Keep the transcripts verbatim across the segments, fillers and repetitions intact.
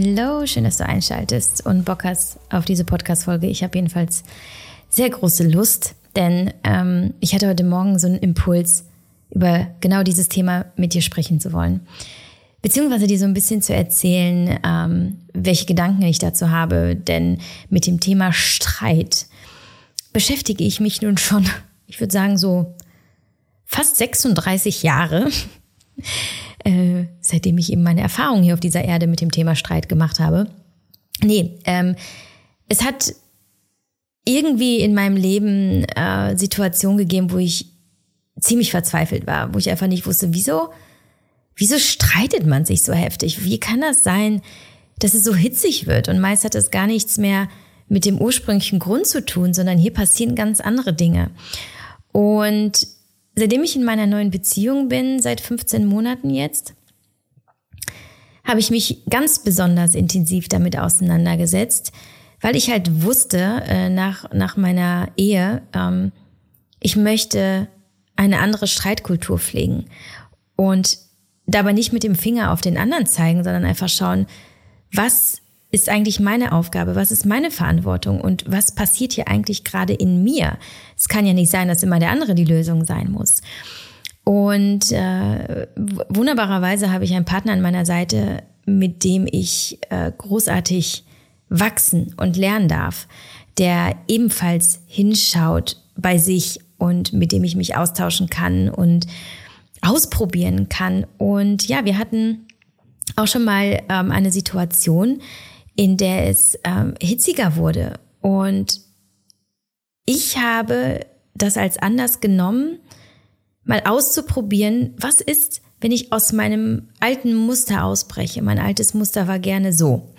Hallo, schön, dass du einschaltest und Bock hast auf diese Podcast-Folge. Ich habe jedenfalls sehr große Lust, denn ähm, ich hatte heute Morgen so einen Impuls, über genau dieses Thema mit dir sprechen zu wollen. Beziehungsweise dir so ein bisschen zu erzählen, ähm, welche Gedanken ich dazu habe. Denn mit dem Thema Streit beschäftige ich mich nun schon, ich würde sagen, so fast sechsunddreißig Jahre, äh, seitdem ich eben meine Erfahrungen hier auf dieser Erde mit dem Thema Streit gemacht habe. Nee, ähm, es hat irgendwie in meinem Leben äh, Situationen gegeben, wo ich ziemlich verzweifelt war, wo ich einfach nicht wusste, wieso, wieso streitet man sich so heftig? Wie kann das sein, dass es so hitzig wird? Und meist hat es gar nichts mehr mit dem ursprünglichen Grund zu tun, sondern hier passieren ganz andere Dinge. Und seitdem ich in meiner neuen Beziehung bin, seit fünfzehn Monaten jetzt, habe ich mich ganz besonders intensiv damit auseinandergesetzt, weil ich halt wusste, äh, nach, nach meiner Ehe, ähm, ich möchte eine andere Streitkultur pflegen und dabei nicht mit dem Finger auf den anderen zeigen, sondern einfach schauen, was ist eigentlich meine Aufgabe, was ist meine Verantwortung und was passiert hier eigentlich gerade in mir? Es kann ja nicht sein, dass immer der andere die Lösung sein muss. Und äh, wunderbarerweise habe ich einen Partner an meiner Seite, mit dem ich äh, großartig wachsen und lernen darf, der ebenfalls hinschaut bei sich und mit dem ich mich austauschen kann und ausprobieren kann. Und ja, wir hatten auch schon mal ähm, eine Situation, in der es ähm, hitziger wurde. Und ich habe das als Anlass genommen, mal auszuprobieren, was ist, wenn ich aus meinem alten Muster ausbreche. Mein altes Muster war gerne so: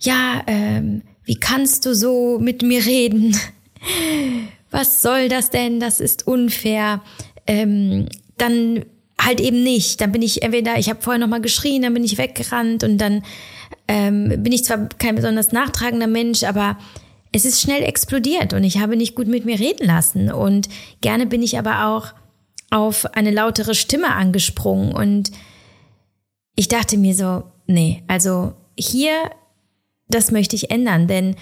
Ja, ähm, wie kannst du so mit mir reden? Was soll das denn? Das ist unfair. Ähm, dann halt eben nicht. Dann bin ich entweder, ich habe vorher nochmal geschrien, dann bin ich weggerannt und dann ähm, bin ich zwar kein besonders nachtragender Mensch, aber es ist schnell explodiert und ich habe nicht gut mit mir reden lassen. Und gerne bin ich aber auch auf eine lautere Stimme angesprungen. Und ich dachte mir so, nee, also hier, das möchte ich ändern, denn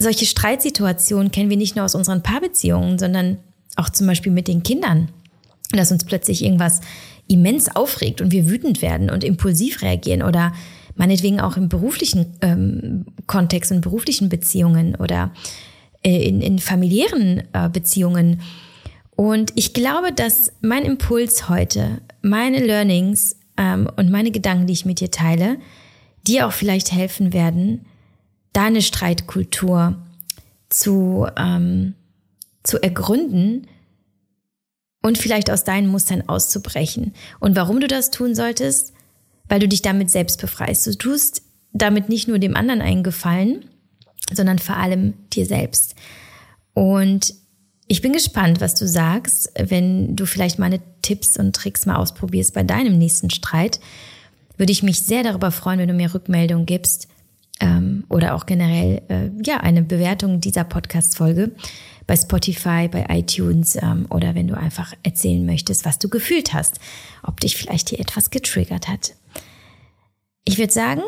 solche Streitsituationen kennen wir nicht nur aus unseren Paarbeziehungen, sondern auch zum Beispiel mit den Kindern, dass uns plötzlich irgendwas immens aufregt und wir wütend werden und impulsiv reagieren oder meinetwegen auch im beruflichen ähm, Kontext und beruflichen Beziehungen oder in, in familiären äh, Beziehungen. Und ich glaube, dass mein Impuls heute, meine Learnings ähm, und meine Gedanken, die ich mit dir teile, dir auch vielleicht helfen werden, deine Streitkultur zu, ähm, zu ergründen und vielleicht aus deinen Mustern auszubrechen. Und warum du das tun solltest? Weil du dich damit selbst befreist. Du tust damit nicht nur dem anderen einen Gefallen, sondern vor allem dir selbst. Und ich bin gespannt, was du sagst, wenn du vielleicht meine Tipps und Tricks mal ausprobierst bei deinem nächsten Streit. Würde ich mich sehr darüber freuen, wenn du mir Rückmeldung gibst, Ähm, oder auch generell äh, ja eine Bewertung dieser Podcast-Folge bei Spotify, bei iTunes ähm, oder wenn du einfach erzählen möchtest, was du gefühlt hast, ob dich vielleicht hier etwas getriggert hat. Ich würde sagen,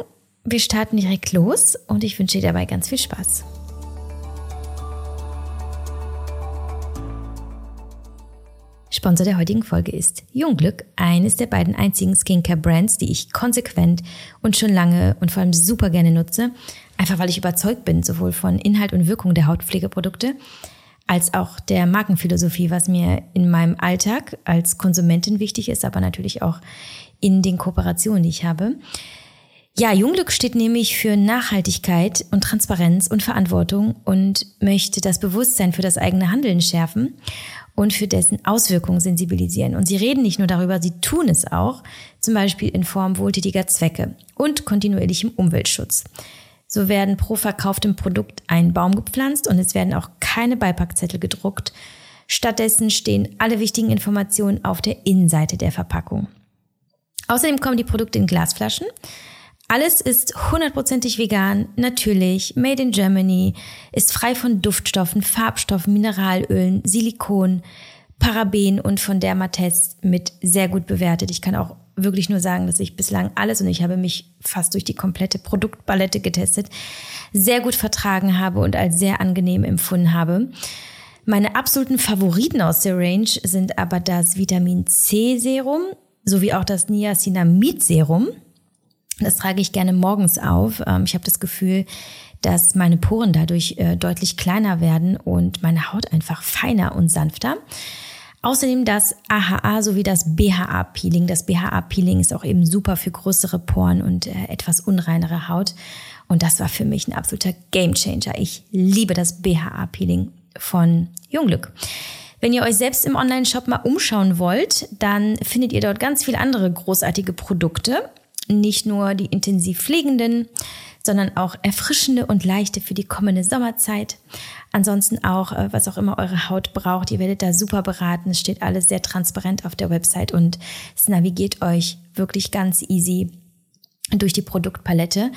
wir starten direkt los und ich wünsche dir dabei ganz viel Spaß. Sponsor der heutigen Folge ist Junglück, eines der beiden einzigen Skincare-Brands, die ich konsequent und schon lange und vor allem super gerne nutze, einfach weil ich überzeugt bin, sowohl von Inhalt und Wirkung der Hautpflegeprodukte als auch der Markenphilosophie, was mir in meinem Alltag als Konsumentin wichtig ist, aber natürlich auch in den Kooperationen, die ich habe. Ja, Junglück steht nämlich für Nachhaltigkeit und Transparenz und Verantwortung und möchte das Bewusstsein für das eigene Handeln schärfen und für dessen Auswirkungen sensibilisieren. Und sie reden nicht nur darüber, sie tun es auch, zum Beispiel in Form wohltätiger Zwecke und kontinuierlichem Umweltschutz. So werden pro verkauftem Produkt ein Baum gepflanzt und es werden auch keine Beipackzettel gedruckt. Stattdessen stehen alle wichtigen Informationen auf der Innenseite der Verpackung. Außerdem kommen die Produkte in Glasflaschen. Alles ist hundertprozentig vegan, natürlich, made in Germany, ist frei von Duftstoffen, Farbstoffen, Mineralölen, Silikon, Paraben und von Dermatest mit sehr gut bewertet. Ich kann auch wirklich nur sagen, dass ich bislang alles, und ich habe mich fast durch die komplette Produktpalette getestet, sehr gut vertragen habe und als sehr angenehm empfunden habe. Meine absoluten Favoriten aus der Range sind aber das Vitamin C Serum sowie auch das Niacinamid Serum. Das trage ich gerne morgens auf. Ich habe das Gefühl, dass meine Poren dadurch deutlich kleiner werden und meine Haut einfach feiner und sanfter. Außerdem das A H A sowie das B H A Peeling. Das B H A Peeling ist auch eben super für größere Poren und etwas unreinere Haut. Und das war für mich ein absoluter Gamechanger. Ich liebe das B H A Peeling von Junglück. Wenn ihr euch selbst im Online-Shop mal umschauen wollt, dann findet ihr dort ganz viele andere großartige Produkte. Nicht nur die intensiv pflegenden, sondern auch erfrischende und leichte für die kommende Sommerzeit. Ansonsten auch, was auch immer eure Haut braucht, ihr werdet da super beraten. Es steht alles sehr transparent auf der Website und es navigiert euch wirklich ganz easy durch die Produktpalette.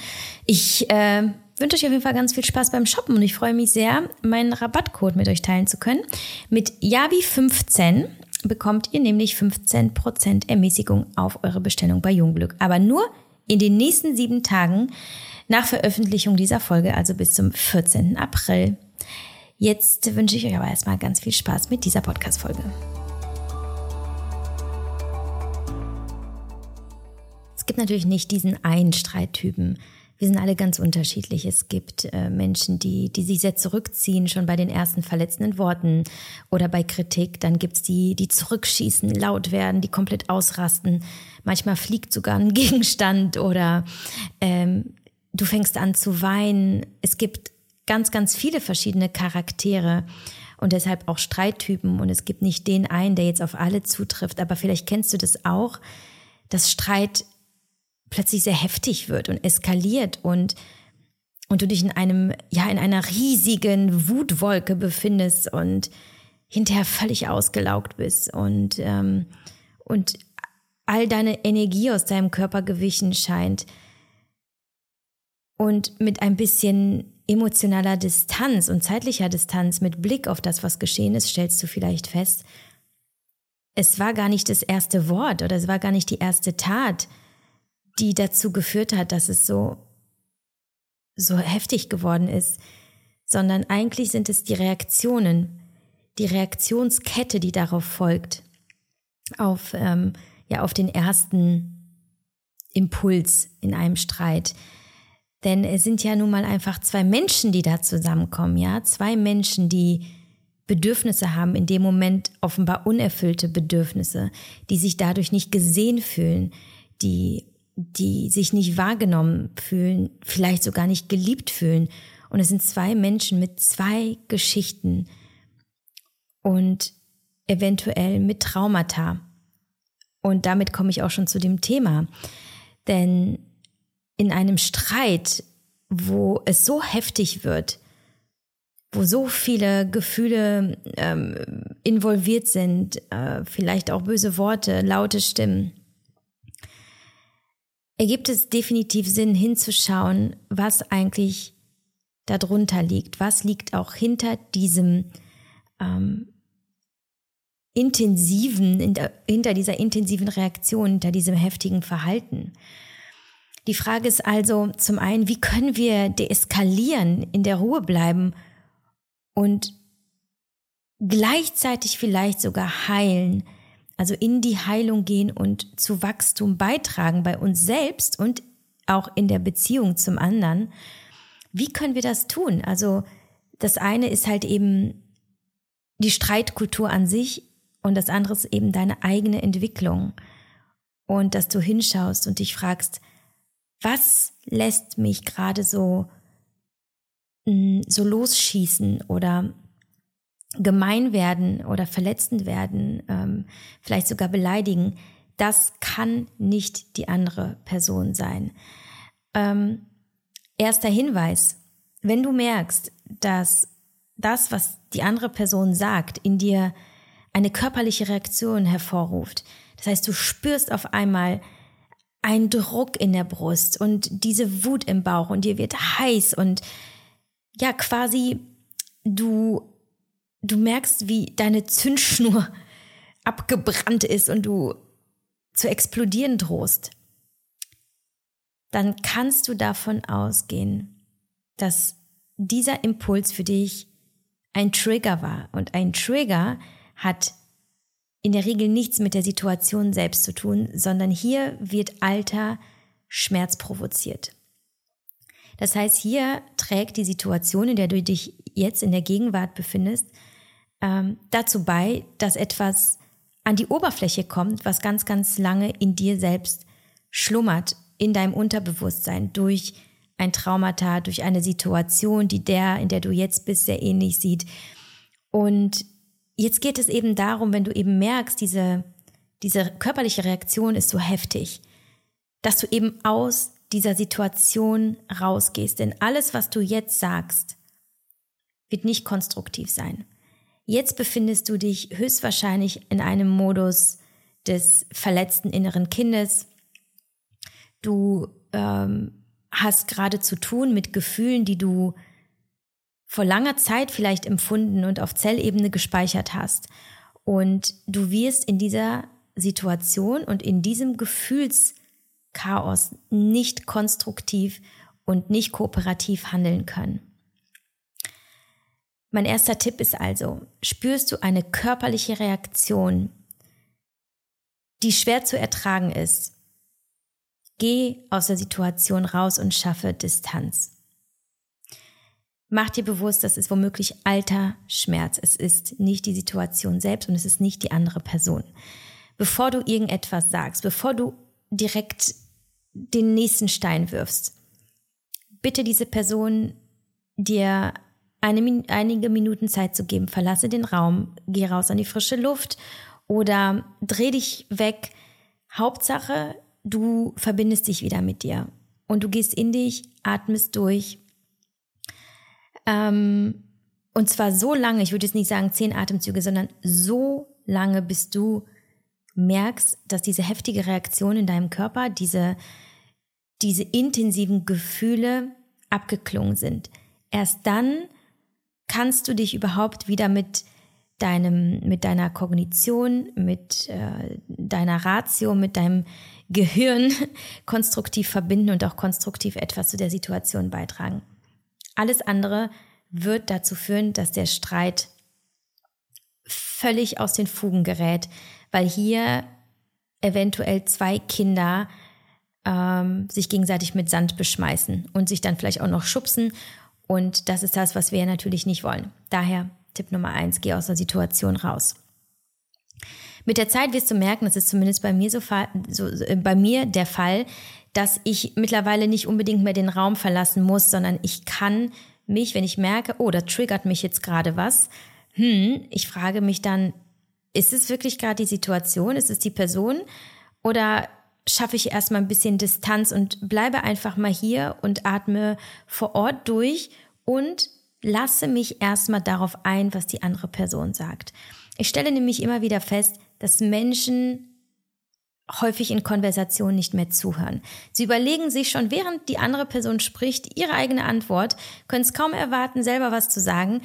Ich äh, wünsche euch auf jeden Fall ganz viel Spaß beim Shoppen und ich freue mich sehr, meinen Rabattcode mit euch teilen zu können. Mit Yavi fünfzehn bekommt ihr nämlich fünfzehn Prozent Ermäßigung auf eure Bestellung bei Junglück. Aber nur in den nächsten sieben Tagen nach Veröffentlichung dieser Folge, also bis zum vierzehnten April. Jetzt wünsche ich euch aber erstmal ganz viel Spaß mit dieser Podcast-Folge. Es gibt natürlich nicht diesen einen Streittypen. Wir sind alle ganz unterschiedlich. Es gibt äh, Menschen, die, die sich sehr zurückziehen, schon bei den ersten verletzenden Worten oder bei Kritik. Dann gibt es die, die zurückschießen, laut werden, die komplett ausrasten. Manchmal fliegt sogar ein Gegenstand oder ähm, du fängst an zu weinen. Es gibt ganz, ganz viele verschiedene Charaktere und deshalb auch Streittypen. Und es gibt nicht den einen, der jetzt auf alle zutrifft. Aber vielleicht kennst du das auch, dass Streit plötzlich sehr heftig wird und eskaliert und, und du dich in einem, ja, in einer riesigen Wutwolke befindest und hinterher völlig ausgelaugt bist und, ähm, und all deine Energie aus deinem Körper gewichen scheint. Und mit ein bisschen emotionaler Distanz und zeitlicher Distanz, mit Blick auf das, was geschehen ist, stellst du vielleicht fest, es war gar nicht das erste Wort oder es war gar nicht die erste Tat, die dazu geführt hat, dass es so, so heftig geworden ist, sondern eigentlich sind es die Reaktionen, die Reaktionskette, die darauf folgt, auf, ähm, ja, auf den ersten Impuls in einem Streit. Denn es sind ja nun mal einfach zwei Menschen, die da zusammenkommen, ja, zwei Menschen, die Bedürfnisse haben, in dem Moment offenbar unerfüllte Bedürfnisse, die sich dadurch nicht gesehen fühlen, die die sich nicht wahrgenommen fühlen, vielleicht sogar nicht geliebt fühlen. Und es sind zwei Menschen mit zwei Geschichten und eventuell mit Traumata. Und damit komme ich auch schon zu dem Thema. Denn in einem Streit, wo es so heftig wird, wo so viele Gefühle ähm, involviert sind, äh, vielleicht auch böse Worte, laute Stimmen, ergibt es definitiv Sinn, hinzuschauen, was eigentlich darunter liegt. Was liegt auch hinter diesem ähm, intensiven, hinter dieser intensiven Reaktion, hinter diesem heftigen Verhalten? Die Frage ist also zum einen, wie können wir deeskalieren, in der Ruhe bleiben und gleichzeitig vielleicht sogar heilen? Also in die Heilung gehen und zu Wachstum beitragen bei uns selbst und auch in der Beziehung zum anderen. Wie können wir das tun? Also das eine ist halt eben die Streitkultur an sich und das andere ist eben deine eigene Entwicklung. Und dass du hinschaust und dich fragst, was lässt mich gerade so, so losschießen oder gemein werden oder verletzend werden, ähm, vielleicht sogar beleidigen, das kann nicht die andere Person sein. Ähm, erster Hinweis, wenn du merkst, dass das, was die andere Person sagt, in dir eine körperliche Reaktion hervorruft, das heißt, du spürst auf einmal einen Druck in der Brust und diese Wut im Bauch und dir wird heiß und ja, quasi du Du merkst, wie deine Zündschnur abgebrannt ist und du zu explodieren drohst, dann kannst du davon ausgehen, dass dieser Impuls für dich ein Trigger war. Und ein Trigger hat in der Regel nichts mit der Situation selbst zu tun, sondern hier wird alter Schmerz provoziert. Das heißt, hier trägt die Situation, in der du dich jetzt in der Gegenwart befindest, ähm, dazu bei, dass etwas an die Oberfläche kommt, was ganz, ganz lange in dir selbst schlummert, in deinem Unterbewusstsein, durch ein Traumata, durch eine Situation, die der, in der du jetzt bist, sehr ähnlich sieht. Und jetzt geht es eben darum, wenn du eben merkst, diese, diese körperliche Reaktion ist so heftig, dass du eben aus dieser Situation rausgehst. Denn alles, was du jetzt sagst, wird nicht konstruktiv sein. Jetzt befindest du dich höchstwahrscheinlich in einem Modus des verletzten inneren Kindes. Du ähm, hast gerade zu tun mit Gefühlen, die du vor langer Zeit vielleicht empfunden und auf Zellebene gespeichert hast. Und du wirst in dieser Situation und in diesem Gefühlschaos nicht konstruktiv und nicht kooperativ handeln können. Mein erster Tipp ist also, spürst du eine körperliche Reaktion, die schwer zu ertragen ist, geh aus der Situation raus und schaffe Distanz. Mach dir bewusst, das ist womöglich alter Schmerz. Es ist nicht die Situation selbst und es ist nicht die andere Person. Bevor du irgendetwas sagst, bevor du direkt den nächsten Stein wirfst, bitte diese Person, dir eine, einige Minuten Zeit zu geben. Verlasse den Raum, geh raus an die frische Luft oder dreh dich weg. Hauptsache, du verbindest dich wieder mit dir und du gehst in dich, atmest durch. Ähm, und zwar so lange, ich würde jetzt nicht sagen zehn Atemzüge, sondern so lange, bis du merkst, dass diese heftige Reaktion in deinem Körper, diese, diese intensiven Gefühle abgeklungen sind. Erst dann kannst du dich überhaupt wieder mit deinem, mit deiner Kognition, mit äh, deiner Ratio, mit deinem Gehirn konstruktiv verbinden und auch konstruktiv etwas zu der Situation beitragen. Alles andere wird dazu führen, dass der Streit völlig aus den Fugen gerät, weil hier eventuell zwei Kinder ähm, sich gegenseitig mit Sand beschmeißen und sich dann vielleicht auch noch schubsen. Und das ist das, was wir natürlich nicht wollen. Daher Tipp Nummer eins, geh aus der Situation raus. Mit der Zeit wirst du merken, das ist zumindest bei mir so, so bei mir der Fall, dass ich mittlerweile nicht unbedingt mehr den Raum verlassen muss, sondern ich kann mich, wenn ich merke, oh, da triggert mich jetzt gerade was, hm, ich frage mich dann, ist es wirklich gerade die Situation, ist es die Person oder schaffe ich erstmal ein bisschen Distanz und bleibe einfach mal hier und atme vor Ort durch und lasse mich erstmal darauf ein, was die andere Person sagt. Ich stelle nämlich immer wieder fest, dass Menschen häufig in Konversationen nicht mehr zuhören. Sie überlegen sich schon, während die andere Person spricht, ihre eigene Antwort, können es kaum erwarten, selber was zu sagen.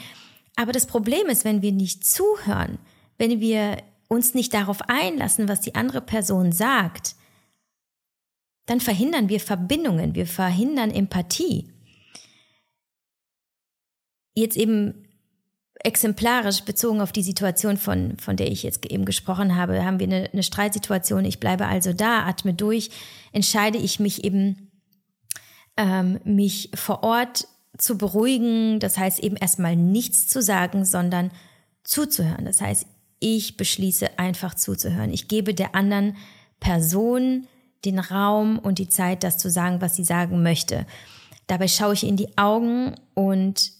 Aber das Problem ist, wenn wir nicht zuhören, wenn wir uns nicht darauf einlassen, was die andere Person sagt, dann verhindern wir Verbindungen, wir verhindern Empathie. Jetzt eben exemplarisch bezogen auf die Situation, von, von der ich jetzt eben gesprochen habe, haben wir eine, eine Streitsituation, ich bleibe also da, atme durch, entscheide ich mich eben, ähm, mich vor Ort zu beruhigen, das heißt eben erstmal nichts zu sagen, sondern zuzuhören. Das heißt, ich beschließe einfach zuzuhören. Ich gebe der anderen Person den Raum und die Zeit, das zu sagen, was sie sagen möchte. Dabei schaue ich in die Augen und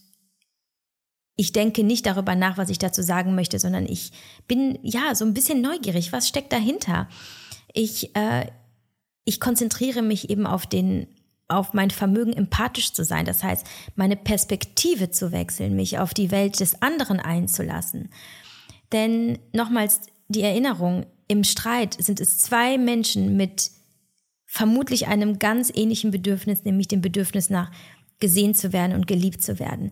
ich denke nicht darüber nach, was ich dazu sagen möchte, sondern ich bin ja so ein bisschen neugierig. Was steckt dahinter? Ich, äh, ich konzentriere mich eben auf, den, auf mein Vermögen, empathisch zu sein. Das heißt, meine Perspektive zu wechseln, mich auf die Welt des anderen einzulassen. Denn nochmals die Erinnerung, im Streit sind es zwei Menschen mit vermutlich einem ganz ähnlichen Bedürfnis, nämlich dem Bedürfnis nach gesehen zu werden und geliebt zu werden.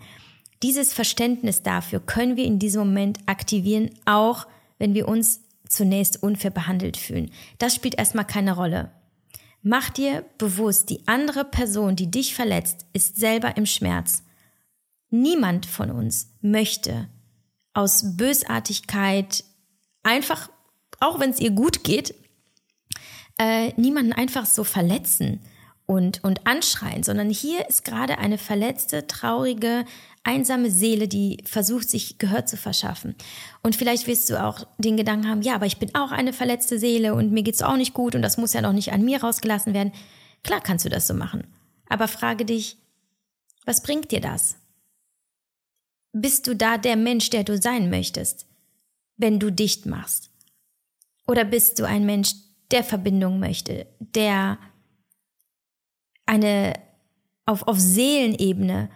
Dieses Verständnis dafür können wir in diesem Moment aktivieren, auch wenn wir uns zunächst unfair behandelt fühlen. Das spielt erstmal keine Rolle. Mach dir bewusst, die andere Person, die dich verletzt, ist selber im Schmerz. Niemand von uns möchte aus Bösartigkeit einfach, auch wenn es ihr gut geht, äh, niemanden einfach so verletzen und, und anschreien, sondern hier ist gerade eine verletzte, traurige, einsame Seele, die versucht, sich Gehör zu verschaffen. Und vielleicht wirst du auch den Gedanken haben, ja, aber ich bin auch eine verletzte Seele und mir geht's auch nicht gut und das muss ja noch nicht an mir rausgelassen werden. Klar kannst du das so machen, aber frage dich, was bringt dir das? Bist du da der Mensch, der du sein möchtest, wenn du dicht machst? Oder bist du ein Mensch, der Verbindung möchte, der eine auf, auf Seelenebene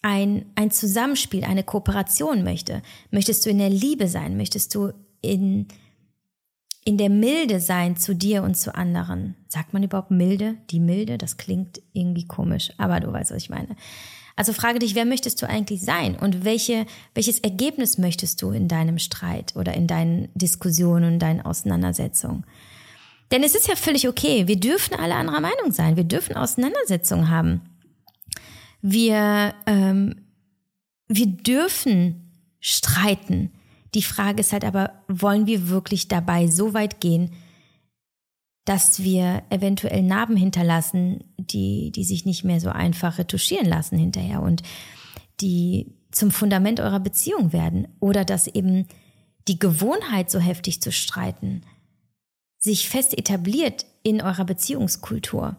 ein, ein Zusammenspiel, eine Kooperation möchte? Möchtest du in der Liebe sein? Möchtest du in, in der Milde sein zu dir und zu anderen? Sagt man überhaupt Milde? Die Milde, das klingt irgendwie komisch, aber du weißt, was ich meine. Also frage dich, wer möchtest du eigentlich sein und welche, welches Ergebnis möchtest du in deinem Streit oder in deinen Diskussionen, in deinen Auseinandersetzungen? Denn es ist ja völlig okay, wir dürfen alle anderer Meinung sein, wir dürfen Auseinandersetzungen haben. Wir, ähm, wir dürfen streiten. Die Frage ist halt aber, wollen wir wirklich dabei so weit gehen, dass wir eventuell Narben hinterlassen, die, die sich nicht mehr so einfach retuschieren lassen hinterher und die zum Fundament eurer Beziehung werden? Oder dass eben die Gewohnheit, so heftig zu streiten, sich fest etabliert in eurer Beziehungskultur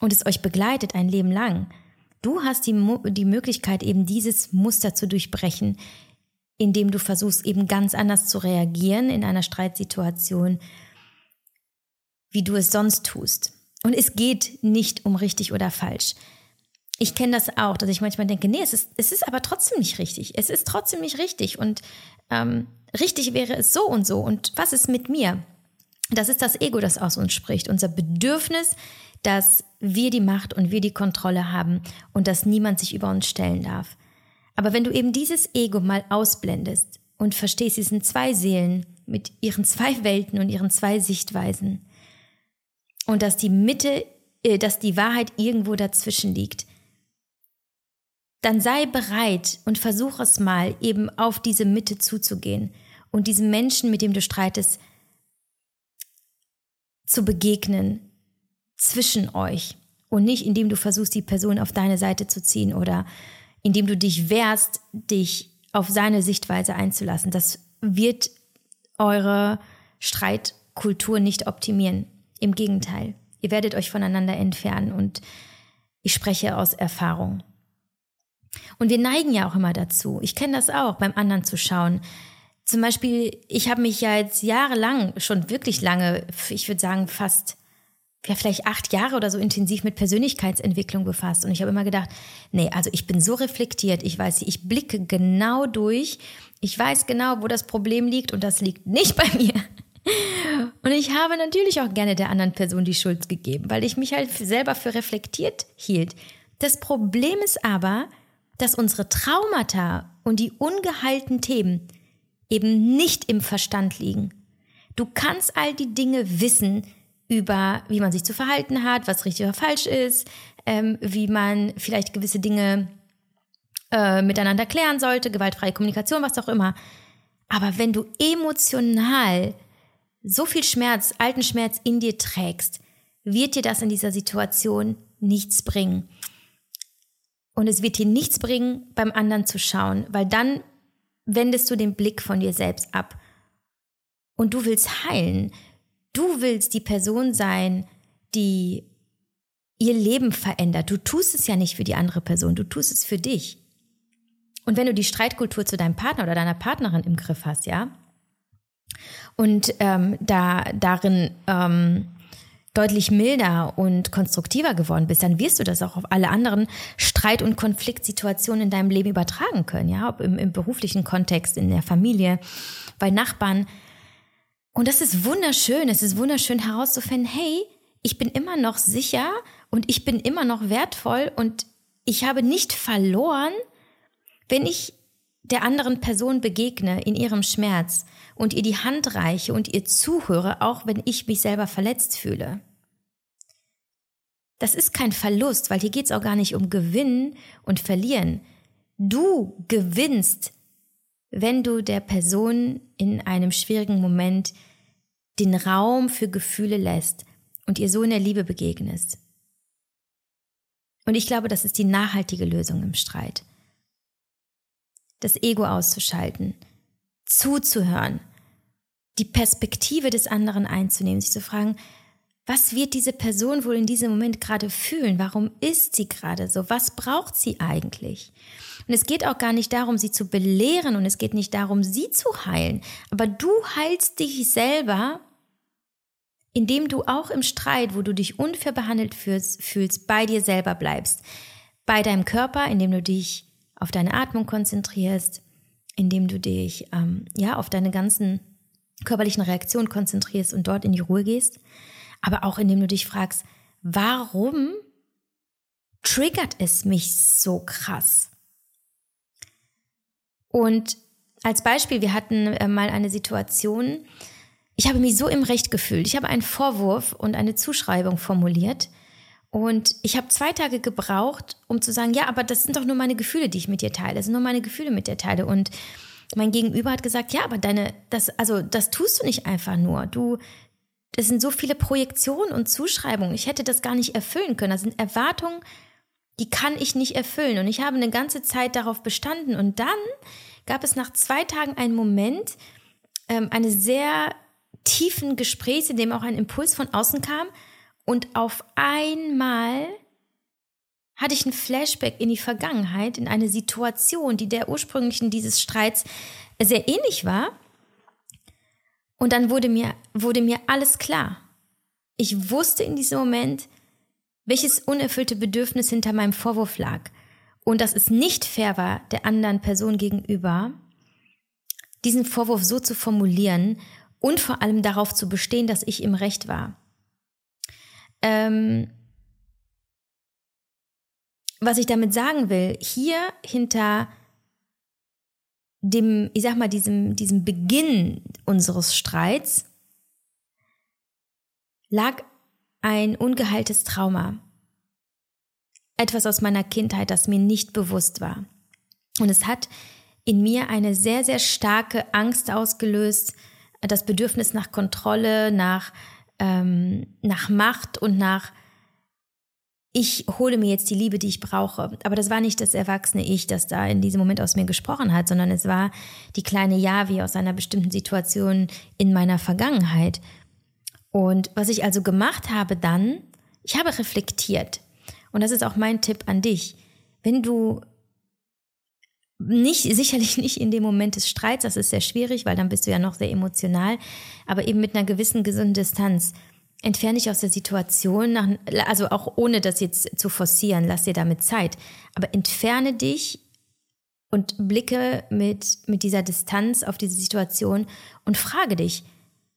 und es euch begleitet ein Leben lang. Du hast die, Mo- die Möglichkeit, eben dieses Muster zu durchbrechen, indem du versuchst, eben ganz anders zu reagieren in einer Streitsituation, wie du es sonst tust. Und es geht nicht um richtig oder falsch. Ich kenne das auch, dass ich manchmal denke, nee, es ist, es ist aber trotzdem nicht richtig. Es ist trotzdem nicht richtig und ähm, richtig wäre es so und so. Und was ist mit mir? Das ist das Ego, das aus uns spricht. Unser Bedürfnis, dass wir die Macht und wir die Kontrolle haben und dass niemand sich über uns stellen darf. Aber wenn du eben dieses Ego mal ausblendest und verstehst, es sind zwei Seelen mit ihren zwei Welten und ihren zwei Sichtweisen, und dass die Mitte, äh, dass die Wahrheit irgendwo dazwischen liegt, dann sei bereit und versuch es mal, eben auf diese Mitte zuzugehen und diesem Menschen, mit dem du streitest, zu begegnen zwischen euch und nicht, indem du versuchst, die Person auf deine Seite zu ziehen oder indem du dich wehrst, dich auf seine Sichtweise einzulassen. Das wird eure Streitkultur nicht optimieren. Im Gegenteil, ihr werdet euch voneinander entfernen und ich spreche aus Erfahrung. Und wir neigen ja auch immer dazu, ich kenne das auch, beim anderen zu schauen. Zum Beispiel, ich habe mich ja jetzt jahrelang, schon wirklich lange, ich würde sagen fast, ja vielleicht acht Jahre oder so intensiv mit Persönlichkeitsentwicklung befasst und ich habe immer gedacht, nee, also ich bin so reflektiert, ich weiß, ich blicke genau durch, ich weiß genau, wo das Problem liegt und das liegt nicht bei mir. Und ich habe natürlich auch gerne der anderen Person die Schuld gegeben, weil ich mich halt selber für reflektiert hielt. Das Problem ist aber, dass unsere Traumata und die ungeheilten Themen eben nicht im Verstand liegen. Du kannst all die Dinge wissen über, wie man sich zu verhalten hat, was richtig oder falsch ist, ähm, wie man vielleicht gewisse Dinge äh, miteinander klären sollte, gewaltfreie Kommunikation, was auch immer. Aber wenn du emotional so viel Schmerz, alten Schmerz in dir trägst, wird dir das in dieser Situation nichts bringen. Und es wird dir nichts bringen, beim anderen zu schauen, weil dann wendest du den Blick von dir selbst ab. Und du willst heilen. Du willst die Person sein, die ihr Leben verändert. Du tust es ja nicht für die andere Person, du tust es für dich. Und wenn du die Streitkultur zu deinem Partner oder deiner Partnerin im Griff hast, ja, und ähm, da darin ähm, deutlich milder und konstruktiver geworden bist, dann wirst du das auch auf alle anderen Streit- und Konfliktsituationen in deinem Leben übertragen können, ja, ob im, im beruflichen Kontext, in der Familie, bei Nachbarn. Und das ist wunderschön, es ist wunderschön herauszufinden, hey, ich bin immer noch sicher und ich bin immer noch wertvoll und ich habe nicht verloren, wenn ich der anderen Person begegne in ihrem Schmerz und ihr die Hand reiche und ihr zuhöre, auch wenn ich mich selber verletzt fühle. Das ist kein Verlust, weil hier geht es auch gar nicht um Gewinnen und Verlieren. Du gewinnst, wenn du der Person in einem schwierigen Moment den Raum für Gefühle lässt und ihr so in der Liebe begegnest. Und ich glaube, das ist die nachhaltige Lösung im Streit. Das Ego auszuschalten, zuzuhören, die Perspektive des anderen einzunehmen, sich zu fragen, was wird diese Person wohl in diesem Moment gerade fühlen? Warum ist sie gerade so? Was braucht sie eigentlich? Und es geht auch gar nicht darum, sie zu belehren und es geht nicht darum, sie zu heilen. Aber du heilst dich selber, indem du auch im Streit, wo du dich unfair behandelt fühlst, fühlst, bei dir selber bleibst. Bei deinem Körper, indem du dich auf deine Atmung konzentrierst, indem du dich ähm, ja, auf deine ganzen körperlichen Reaktionen konzentrierst und dort in die Ruhe gehst. Aber auch indem du dich fragst, warum triggert es mich so krass? Und als Beispiel, wir hatten mal eine Situation, ich habe mich so im Recht gefühlt. Ich habe einen Vorwurf und eine Zuschreibung formuliert und ich habe zwei Tage gebraucht, um zu sagen, ja, aber das sind doch nur meine Gefühle, die ich mit dir teile. Das sind nur meine Gefühle mit dir teile. Und mein Gegenüber hat gesagt, ja, aber deine, das, also das tust du nicht einfach nur. Du Das sind so viele Projektionen und Zuschreibungen. Ich hätte das gar nicht erfüllen können. Das sind Erwartungen, die kann ich nicht erfüllen. Und ich habe eine ganze Zeit darauf bestanden. Und dann gab es nach zwei Tagen einen Moment, ähm, eines sehr tiefen Gesprächs, in dem auch ein Impuls von außen kam. Und auf einmal hatte ich einen Flashback in die Vergangenheit, in eine Situation, die der ursprünglichen dieses Streits sehr ähnlich war. Und dann wurde mir, wurde mir alles klar. Ich wusste in diesem Moment, welches unerfüllte Bedürfnis hinter meinem Vorwurf lag. Und dass es nicht fair war, der anderen Person gegenüber, diesen Vorwurf so zu formulieren und vor allem darauf zu bestehen, dass ich im Recht war. Ähm, was ich damit sagen will, hier hinter dem, ich sag mal, diesem, diesem Beginn unseres Streits lag ein ungeheiltes Trauma. Etwas aus meiner Kindheit, das mir nicht bewusst war. Und es hat in mir eine sehr, sehr starke Angst ausgelöst, das Bedürfnis nach Kontrolle, nach, ähm, nach Macht und nach ich hole mir jetzt die Liebe, die ich brauche. Aber das war nicht das erwachsene Ich, das da in diesem Moment aus mir gesprochen hat, sondern es war die kleine Yavi aus einer bestimmten Situation in meiner Vergangenheit. Und was ich also gemacht habe dann, ich habe reflektiert. Und das ist auch mein Tipp an dich. Wenn du nicht, sicherlich nicht in dem Moment des Streits, das ist sehr schwierig, weil dann bist du ja noch sehr emotional, aber eben mit einer gewissen gesunden Distanz, entferne dich aus der Situation, nach, also auch ohne das jetzt zu forcieren, lass dir damit Zeit, aber entferne dich und blicke mit, mit dieser Distanz auf diese Situation und frage dich,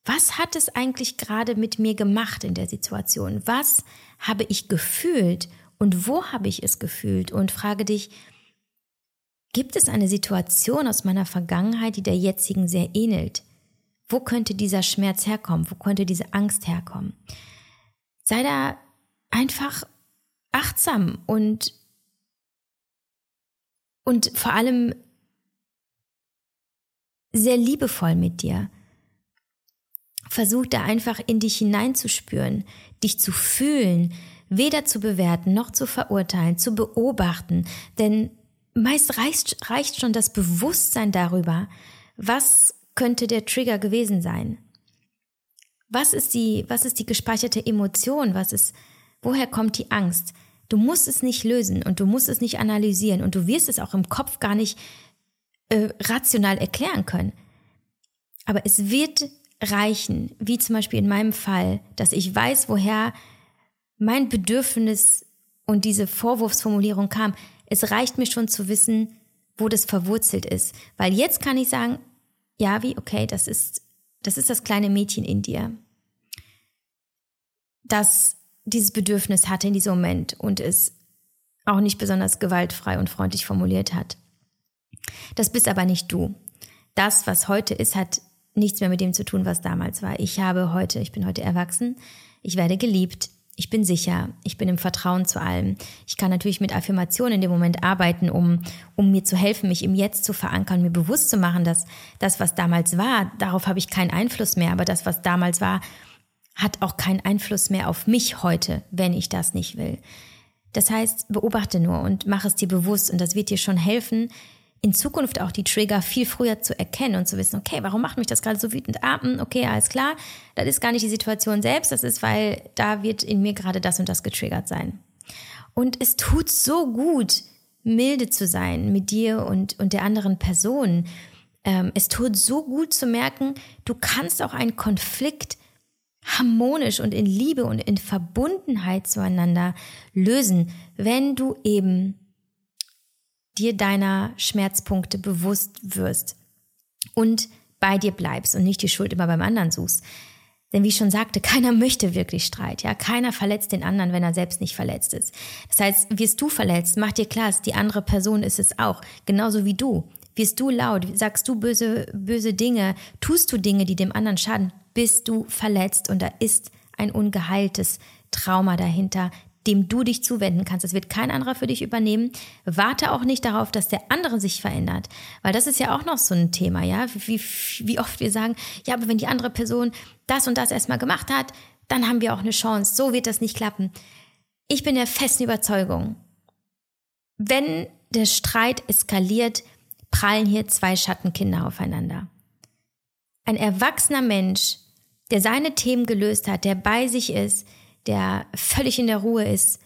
was hat es eigentlich gerade mit mir gemacht in der Situation? Was habe ich gefühlt und wo habe ich es gefühlt? Und frage dich, gibt es eine Situation aus meiner Vergangenheit, die der jetzigen sehr ähnelt? Wo könnte dieser Schmerz herkommen? Wo könnte diese Angst herkommen? Sei da einfach achtsam und, und vor allem sehr liebevoll mit dir. Versuch da einfach in dich hineinzuspüren, dich zu fühlen, weder zu bewerten noch zu verurteilen, zu beobachten. Denn meist reicht, reicht schon das Bewusstsein darüber, was könnte der Trigger gewesen sein? Was ist die, was ist die gespeicherte Emotion? Was ist, woher kommt die Angst? Du musst es nicht lösen und du musst es nicht analysieren und du wirst es auch im Kopf gar nicht äh, rational erklären können. Aber es wird reichen, wie zum Beispiel in meinem Fall, dass ich weiß, woher mein Bedürfnis und diese Vorwurfsformulierung kam. Es reicht mir schon zu wissen, wo das verwurzelt ist. Weil jetzt kann ich sagen, ja, wie, okay, das ist, das ist das kleine Mädchen in dir, das dieses Bedürfnis hatte in diesem Moment und es auch nicht besonders gewaltfrei und freundlich formuliert hat. Das bist aber nicht du. Das, was heute ist, hat nichts mehr mit dem zu tun, was damals war. Ich habe heute, ich bin heute erwachsen, ich werde geliebt, ich bin sicher, ich bin im Vertrauen zu allem. Ich kann natürlich mit Affirmationen in dem Moment arbeiten, um, um mir zu helfen, mich im Jetzt zu verankern, mir bewusst zu machen, dass das, was damals war, darauf habe ich keinen Einfluss mehr. Aber das, was damals war, hat auch keinen Einfluss mehr auf mich heute, wenn ich das nicht will. Das heißt, beobachte nur und mach es dir bewusst und das wird dir schon helfen, in Zukunft auch die Trigger viel früher zu erkennen und zu wissen, okay, warum macht mich das gerade so wütend? Ah, okay, alles klar, das ist gar nicht die Situation selbst, das ist, weil da wird in mir gerade das und das getriggert sein. Und es tut so gut, milde zu sein mit dir und, und der anderen Person. Ähm, es tut so gut zu merken, du kannst auch einen Konflikt harmonisch und in Liebe und in Verbundenheit zueinander lösen, wenn du eben dir deiner Schmerzpunkte bewusst wirst und bei dir bleibst und nicht die Schuld immer beim anderen suchst. Denn wie ich schon sagte, keiner möchte wirklich Streit. Ja? Keiner verletzt den anderen, wenn er selbst nicht verletzt ist. Das heißt, wirst du verletzt, mach dir klar, die andere Person ist es auch. Genauso wie du. Wirst du laut, sagst du böse, böse Dinge, tust du Dinge, die dem anderen schaden, bist du verletzt und da ist ein ungeheiltes Trauma dahinter, dem du dich zuwenden kannst. Das wird kein anderer für dich übernehmen. Warte auch nicht darauf, dass der andere sich verändert. Weil das ist ja auch noch so ein Thema, ja. Wie, wie oft wir sagen, ja, aber wenn die andere Person das und das erstmal gemacht hat, dann haben wir auch eine Chance. So wird das nicht klappen. Ich bin der festen Überzeugung, wenn der Streit eskaliert, prallen hier zwei Schattenkinder aufeinander. Ein erwachsener Mensch, der seine Themen gelöst hat, der bei sich ist, der völlig in der Ruhe ist,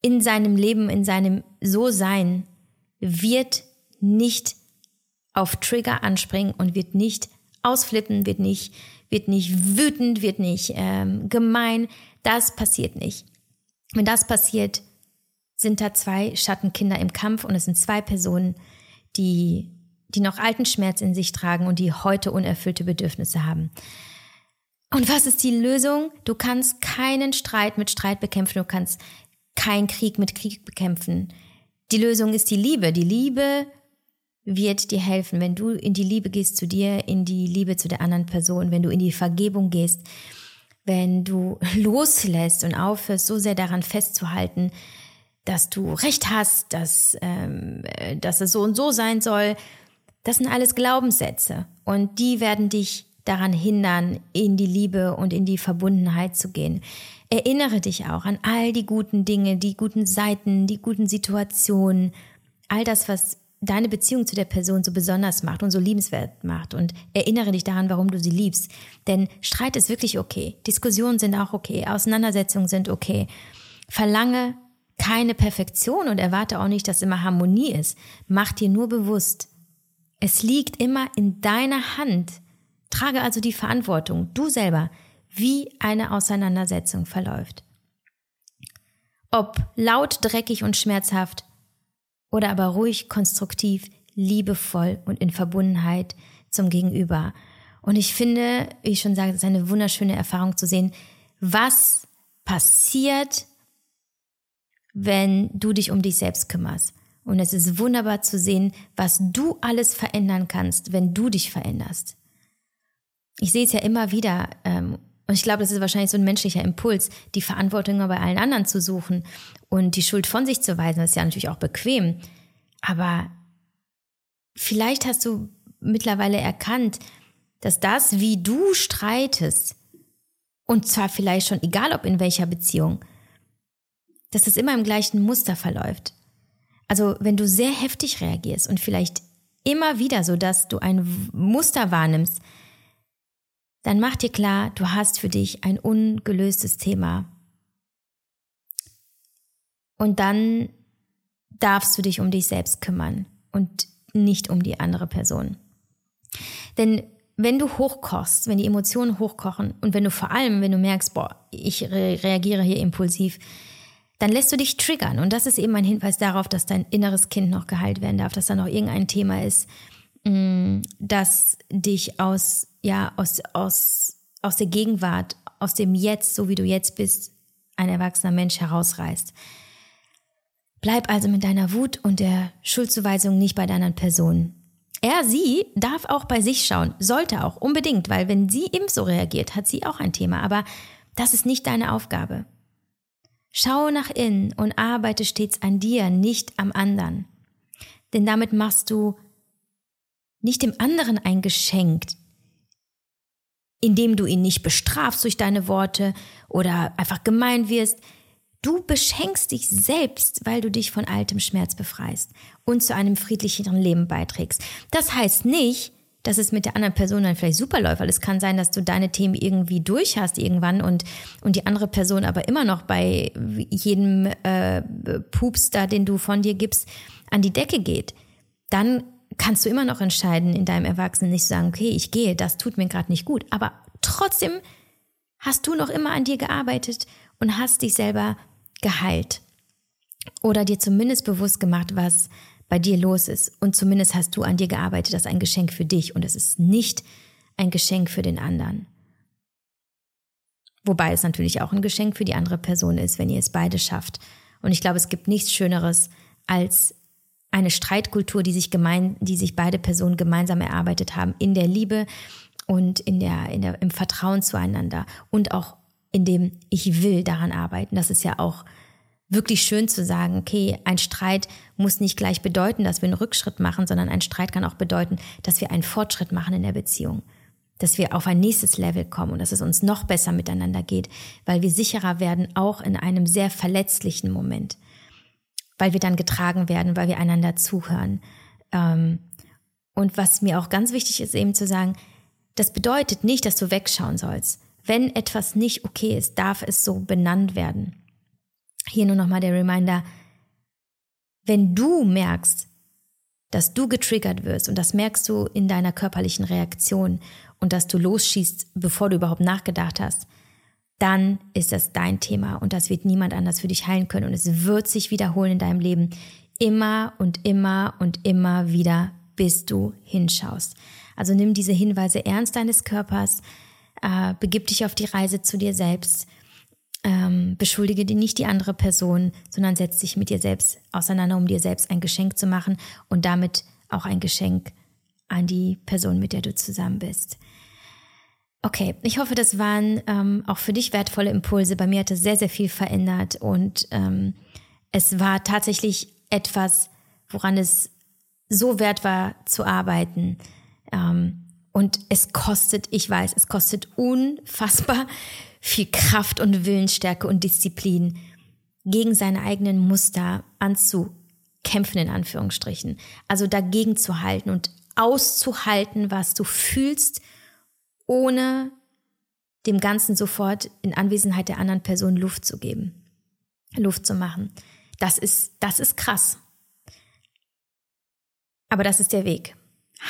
in seinem Leben, in seinem So-Sein, wird nicht auf Trigger anspringen und wird nicht ausflippen, wird nicht, wird nicht wütend, wird nicht ähm, gemein. Das passiert nicht. Wenn das passiert, sind da zwei Schattenkinder im Kampf und es sind zwei Personen, die, die noch alten Schmerz in sich tragen und die heute unerfüllte Bedürfnisse haben. Und was ist die Lösung? Du kannst keinen Streit mit Streit bekämpfen, du kannst keinen Krieg mit Krieg bekämpfen. Die Lösung ist die Liebe. Die Liebe wird dir helfen, wenn du in die Liebe gehst zu dir, in die Liebe zu der anderen Person, wenn du in die Vergebung gehst, wenn du loslässt und aufhörst, so sehr daran festzuhalten, dass du Recht hast, dass, ähm, dass es so und so sein soll. Das sind alles Glaubenssätze und die werden dich daran hindern, in die Liebe und in die Verbundenheit zu gehen. Erinnere dich auch an all die guten Dinge, die guten Seiten, die guten Situationen, all das, was deine Beziehung zu der Person so besonders macht und so liebenswert macht. Und erinnere dich daran, warum du sie liebst. Denn Streit ist wirklich okay. Diskussionen sind auch okay. Auseinandersetzungen sind okay. Verlange keine Perfektion und erwarte auch nicht, dass immer Harmonie ist. Mach dir nur bewusst, es liegt immer in deiner Hand. Trage also die Verantwortung, du selber, wie eine Auseinandersetzung verläuft. Ob laut, dreckig und schmerzhaft oder aber ruhig, konstruktiv, liebevoll und in Verbundenheit zum Gegenüber. Und ich finde, wie ich schon sage, es ist eine wunderschöne Erfahrung zu sehen, was passiert, wenn du dich um dich selbst kümmerst. Und es ist wunderbar zu sehen, was du alles verändern kannst, wenn du dich veränderst. Ich sehe es ja immer wieder ähm, und ich glaube, das ist wahrscheinlich so ein menschlicher Impuls, die Verantwortung bei allen anderen zu suchen und die Schuld von sich zu weisen. Das ist ja natürlich auch bequem, aber vielleicht hast du mittlerweile erkannt, dass das, wie du streitest, und zwar vielleicht schon egal ob in welcher Beziehung, dass das immer im gleichen Muster verläuft. Also wenn du sehr heftig reagierst und vielleicht immer wieder so, dass du ein Muster wahrnimmst, dann mach dir klar, du hast für dich ein ungelöstes Thema. Und dann darfst du dich um dich selbst kümmern und nicht um die andere Person. Denn wenn du hochkochst, wenn die Emotionen hochkochen und wenn du vor allem, wenn du merkst, boah, ich re- reagiere hier impulsiv, dann lässt du dich triggern. Und das ist eben ein Hinweis darauf, dass dein inneres Kind noch geheilt werden darf, dass da noch irgendein Thema ist, das dich aus, ja, aus, aus, aus der Gegenwart, aus dem Jetzt, so wie du jetzt bist, ein erwachsener Mensch herausreißt. Bleib also mit deiner Wut und der Schuldzuweisung nicht bei der anderen Person. Er, sie darf auch bei sich schauen, sollte auch, unbedingt, weil wenn sie eben so reagiert, hat sie auch ein Thema, aber das ist nicht deine Aufgabe. Schau nach innen und arbeite stets an dir, nicht am anderen. Denn damit machst du nicht dem anderen ein Geschenk, indem du ihn nicht bestrafst durch deine Worte oder einfach gemein wirst. Du beschenkst dich selbst, weil du dich von altem Schmerz befreist und zu einem friedlicheren Leben beiträgst. Das heißt nicht, dass es mit der anderen Person dann vielleicht super läuft, weil es kann sein, dass du deine Themen irgendwie durch hast irgendwann und, und die andere Person aber immer noch bei jedem äh, Pupster, den du von dir gibst, an die Decke geht. Dann kannst du immer noch entscheiden, in deinem Erwachsenen nicht zu sagen, okay, ich gehe, das tut mir gerade nicht gut. Aber trotzdem hast du noch immer an dir gearbeitet und hast dich selber geheilt oder dir zumindest bewusst gemacht, was bei dir los ist, und zumindest hast du an dir gearbeitet. Das ist ein Geschenk für dich und es ist nicht ein Geschenk für den anderen. Wobei es natürlich auch ein Geschenk für die andere Person ist, wenn ihr es beide schafft. Und ich glaube, es gibt nichts Schöneres als eine Streitkultur, die sich gemein, die sich beide Personen gemeinsam erarbeitet haben, in der Liebe und in der, in der, im Vertrauen zueinander und auch in dem ich will daran arbeiten. Das ist ja auch wirklich schön zu sagen, okay, ein Streit muss nicht gleich bedeuten, dass wir einen Rückschritt machen, sondern ein Streit kann auch bedeuten, dass wir einen Fortschritt machen in der Beziehung, dass wir auf ein nächstes Level kommen und dass es uns noch besser miteinander geht, weil wir sicherer werden, auch in einem sehr verletzlichen Moment, weil wir dann getragen werden, weil wir einander zuhören. Und was mir auch ganz wichtig ist, eben zu sagen, das bedeutet nicht, dass du wegschauen sollst. Wenn etwas nicht okay ist, darf es so benannt werden. Hier nur nochmal der Reminder, wenn du merkst, dass du getriggert wirst und das merkst du in deiner körperlichen Reaktion und dass du losschießt, bevor du überhaupt nachgedacht hast, dann ist das dein Thema und das wird niemand anders für dich heilen können und es wird sich wiederholen in deinem Leben. Immer und immer und immer wieder, bis du hinschaust. Also nimm diese Hinweise ernst deines Körpers, äh, begib dich auf die Reise zu dir selbst. Ähm, beschuldige dir nicht die andere Person, sondern setz dich mit dir selbst auseinander, um dir selbst ein Geschenk zu machen und damit auch ein Geschenk an die Person, mit der du zusammen bist. Okay, ich hoffe, das waren ähm, auch für dich wertvolle Impulse. Bei mir hat das sehr, sehr viel verändert und ähm, es war tatsächlich etwas, woran es so wert war zu arbeiten. Ähm, und es kostet, ich weiß, es kostet unfassbar viel Kraft und Willensstärke und Disziplin, gegen seine eigenen Muster anzukämpfen, in Anführungsstrichen. Also dagegen zu halten und auszuhalten, was du fühlst, ohne dem Ganzen sofort in Anwesenheit der anderen Person Luft zu geben, Luft zu machen. Das ist, das ist krass. Aber das ist der Weg.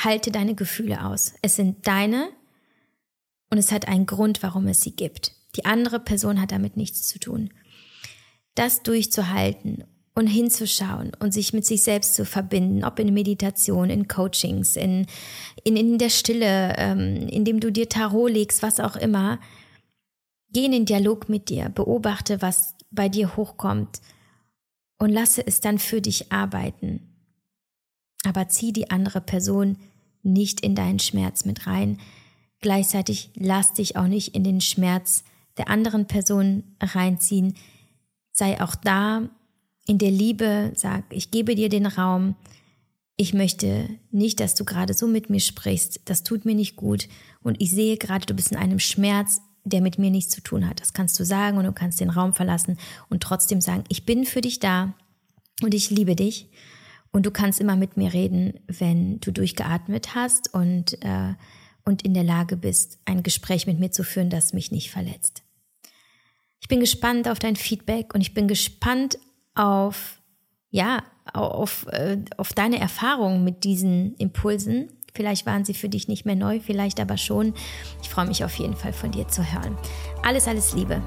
Halte deine Gefühle aus. Es sind deine und es hat einen Grund, warum es sie gibt. Die andere Person hat damit nichts zu tun. Das durchzuhalten und hinzuschauen und sich mit sich selbst zu verbinden, ob in Meditation, in Coachings, in, in, in der Stille, ähm, indem du dir Tarot legst, was auch immer. Geh in den Dialog mit dir, beobachte, was bei dir hochkommt und lasse es dann für dich arbeiten. Aber zieh die andere Person nicht in deinen Schmerz mit rein. Gleichzeitig lass dich auch nicht in den Schmerz der anderen Person reinziehen. Sei auch da in der Liebe, sag, ich gebe dir den Raum. Ich möchte nicht, dass du gerade so mit mir sprichst. Das tut mir nicht gut. Und ich sehe gerade, du bist in einem Schmerz, der mit mir nichts zu tun hat. Das kannst du sagen und du kannst den Raum verlassen und trotzdem sagen, ich bin für dich da und ich liebe dich. Und du kannst immer mit mir reden, wenn du durchgeatmet hast und äh, und in der Lage bist, ein Gespräch mit mir zu führen, das mich nicht verletzt. Ich bin gespannt auf dein Feedback und ich bin gespannt auf, ja, auf, äh, auf deine Erfahrungen mit diesen Impulsen. Vielleicht waren sie für dich nicht mehr neu, vielleicht aber schon. Ich freue mich auf jeden Fall, von dir zu hören. Alles, alles Liebe.